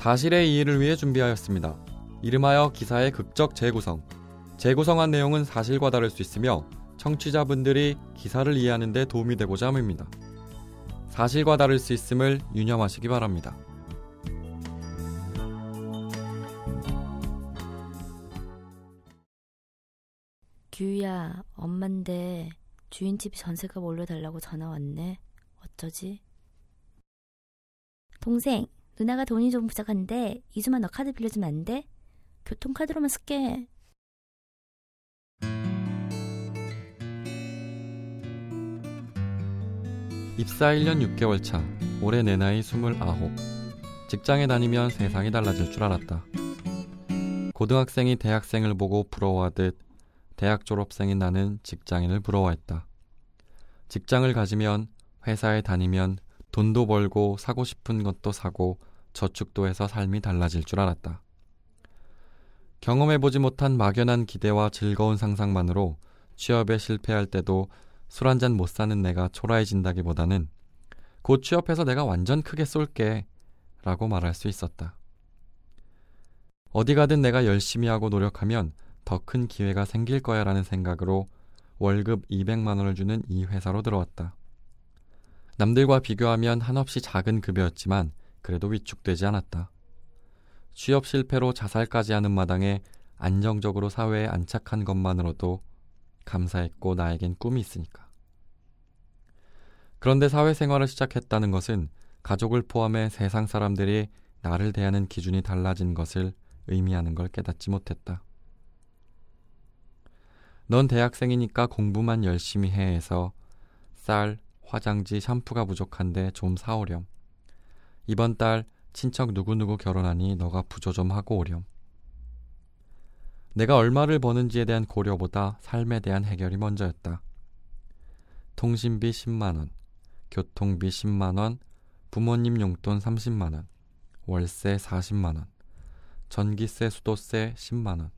사실의 이해를 위해 준비하였습니다. 이름하여 기사의 극적 재구성. 재구성한 내용은 사실과 다를 수 있으며 청취자분들이 기사를 이해하는 데 도움이 되고자 합니다. 사실과 다를 수 있음을 유념하시기 바랍니다. 규야, 엄만데 주인집 전세값 올려달라고 전화 왔네. 어쩌지? 동생, 누나가 돈이 좀 부족한데 2주만 너 카드 빌려주면 안 돼? 교통카드로만 쓸게. 입사 1년 6개월 차, 올해 내 나이 29. 직장에 다니면 세상이 달라질 줄 알았다. 고등학생이 대학생을 보고 부러워하듯 대학 졸업생인 나는 직장인을 부러워했다. 직장을 가지면, 회사에 다니면 돈도 벌고 사고 싶은 것도 사고 저축도 해서 삶이 달라질 줄 알았다. 경험해보지 못한 막연한 기대와 즐거운 상상만으로 취업에 실패할 때도 술 한잔 못 사는 내가 초라해진다기보다는 곧 취업해서 내가 완전 크게 쏠게 라고 말할 수 있었다. 어디 가든 내가 열심히 하고 노력하면 더 큰 기회가 생길 거야 라는 생각으로 월급 200만 원을 주는 이 회사로 들어왔다. 남들과 비교하면 한없이 작은 급여였지만 그래도 위축되지 않았다. 취업 실패로 자살까지 하는 마당에 안정적으로 사회에 안착한 것만으로도 감사했고 나에겐 꿈이 있으니까. 그런데 사회생활을 시작했다는 것은 가족을 포함해 세상 사람들이 나를 대하는 기준이 달라진 것을 의미하는 걸 깨닫지 못했다. 넌 대학생이니까 공부만 열심히 해서 쌀, 화장지, 샴푸가 부족한데 좀 사오렴. 이번 달 친척 누구누구 결혼하니 너가 부조 좀 하고 오렴. 내가 얼마를 버는지에 대한 고려보다 삶에 대한 해결이 먼저였다. 통신비 10만원, 교통비 10만원, 부모님 용돈 30만원, 월세 40만원, 전기세, 수도세 10만원.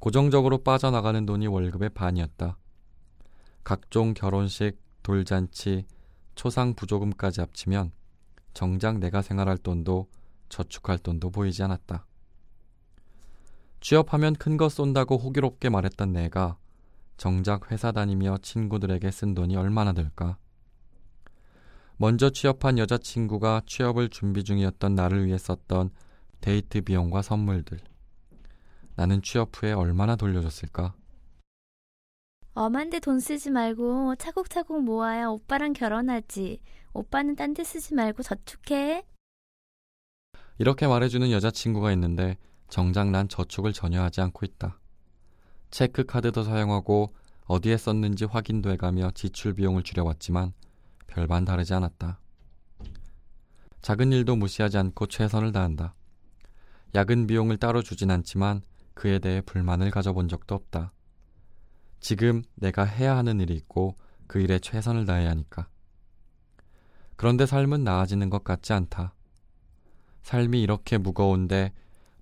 고정적으로 빠져나가는 돈이 월급의 반이었다. 각종 결혼식, 돌잔치, 초상 부조금까지 합치면 정작 내가 생활할 돈도 저축할 돈도 보이지 않았다. 취업하면 큰 거 쏜다고 호기롭게 말했던 내가 정작 회사 다니며 친구들에게 쓴 돈이 얼마나 될까? 먼저 취업한 여자친구가 취업을 준비 중이었던 나를 위해 썼던 데이트 비용과 선물들. 나는 취업 후에 얼마나 돌려줬을까? 엄한데 돈 쓰지 말고 차곡차곡 모아야 오빠랑 결혼하지. 오빠는 딴 데 쓰지 말고 저축해. 이렇게 말해주는 여자친구가 있는데 정작 난 저축을 전혀 하지 않고 있다. 체크카드도 사용하고 어디에 썼는지 확인도 해가며 지출 비용을 줄여왔지만 별반 다르지 않았다. 작은 일도 무시하지 않고 최선을 다한다. 야근 비용을 따로 주진 않지만 그에 대해 불만을 가져본 적도 없다. 지금 내가 해야 하는 일이 있고 그 일에 최선을 다해야 하니까. 그런데 삶은 나아지는 것 같지 않다. 삶이 이렇게 무거운데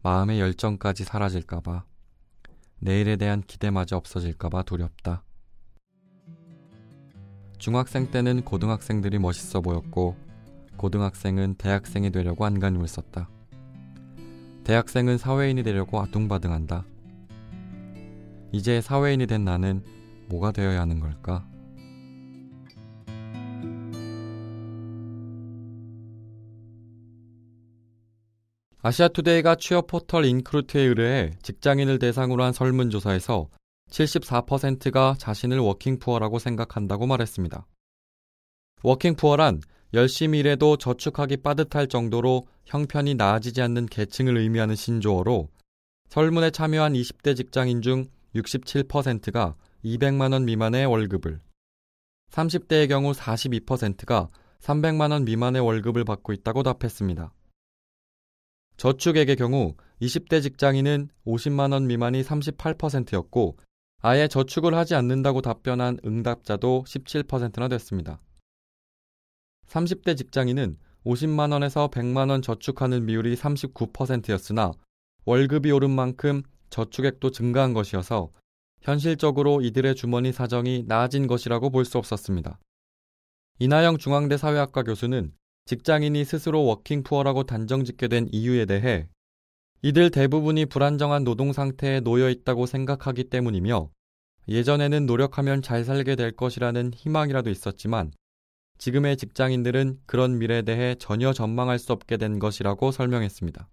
마음의 열정까지 사라질까봐, 내일에 대한 기대마저 없어질까봐 두렵다. 중학생 때는 고등학생들이 멋있어 보였고 고등학생은 대학생이 되려고 안간힘을 썼다. 대학생은 사회인이 되려고 아둥바둥한다. 이제 사회인이 된 나는 뭐가 되어야 하는 걸까? 아시아투데이가 취업 포털 인크루트에 의뢰해 직장인을 대상으로 한 설문조사에서 74%가 자신을 워킹푸어라고 생각한다고 말했습니다. 워킹푸어란 열심히 일해도 저축하기 빠듯할 정도로 형편이 나아지지 않는 계층을 의미하는 신조어로, 설문에 참여한 20대 직장인 중 67%가 200만 원 미만의 월급을, 30대의 경우 42%가 300만 원 미만의 월급을 받고 있다고 답했습니다. 저축액의 경우 20대 직장인은 50만 원 미만이 38%였고 아예 저축을 하지 않는다고 답변한 응답자도 17%나 됐습니다. 30대 직장인은 50만 원에서 100만 원 저축하는 비율이 39%였으나 월급이 오른 만큼 저축액도 증가한 것이어서 현실적으로 이들의 주머니 사정이 나아진 것이라고 볼 수 없었습니다. 이나영 중앙대 사회학과 교수는 직장인이 스스로 워킹푸어라고 단정짓게 된 이유에 대해 이들 대부분이 불안정한 노동 상태에 놓여 있다고 생각하기 때문이며 예전에는 노력하면 잘 살게 될 것이라는 희망이라도 있었지만 지금의 직장인들은 그런 미래에 대해 전혀 전망할 수 없게 된 것이라고 설명했습니다.